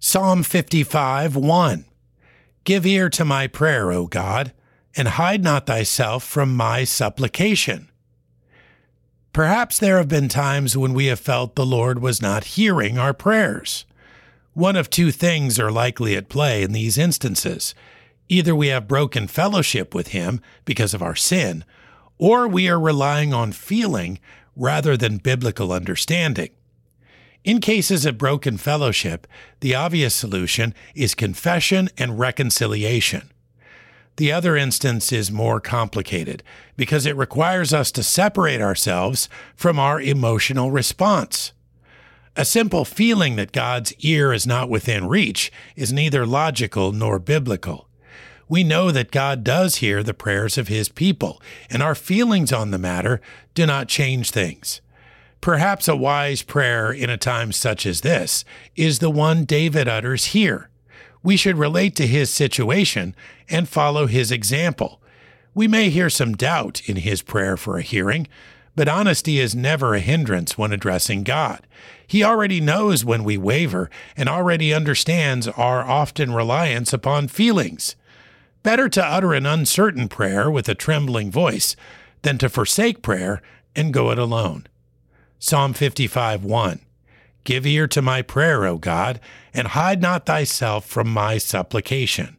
Psalm 55:1. Give ear to my prayer, O God, and hide not thyself from my supplication. Perhaps there have been times when we have felt the Lord was not hearing our prayers. One of two things are likely at play in these instances. Either we have broken fellowship with Him because of our sin, or we are relying on feeling rather than biblical understanding. In cases of broken fellowship, the obvious solution is confession and reconciliation. The other instance is more complicated because it requires us to separate ourselves from our emotional response. A simple feeling that God's ear is not within reach is neither logical nor biblical. We know that God does hear the prayers of His people, and our feelings on the matter do not change things. Perhaps a wise prayer in a time such as this is the one David utters here. We should relate to his situation and follow his example. We may hear some doubt in his prayer for a hearing, but honesty is never a hindrance when addressing God. He already knows when we waver and already understands our often reliance upon feelings. Better to utter an uncertain prayer with a trembling voice than to forsake prayer and go it alone. Psalm 55:1. Give ear to my prayer, O God, and hide not thyself from my supplication.